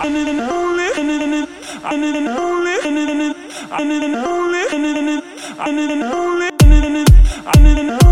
I need to know.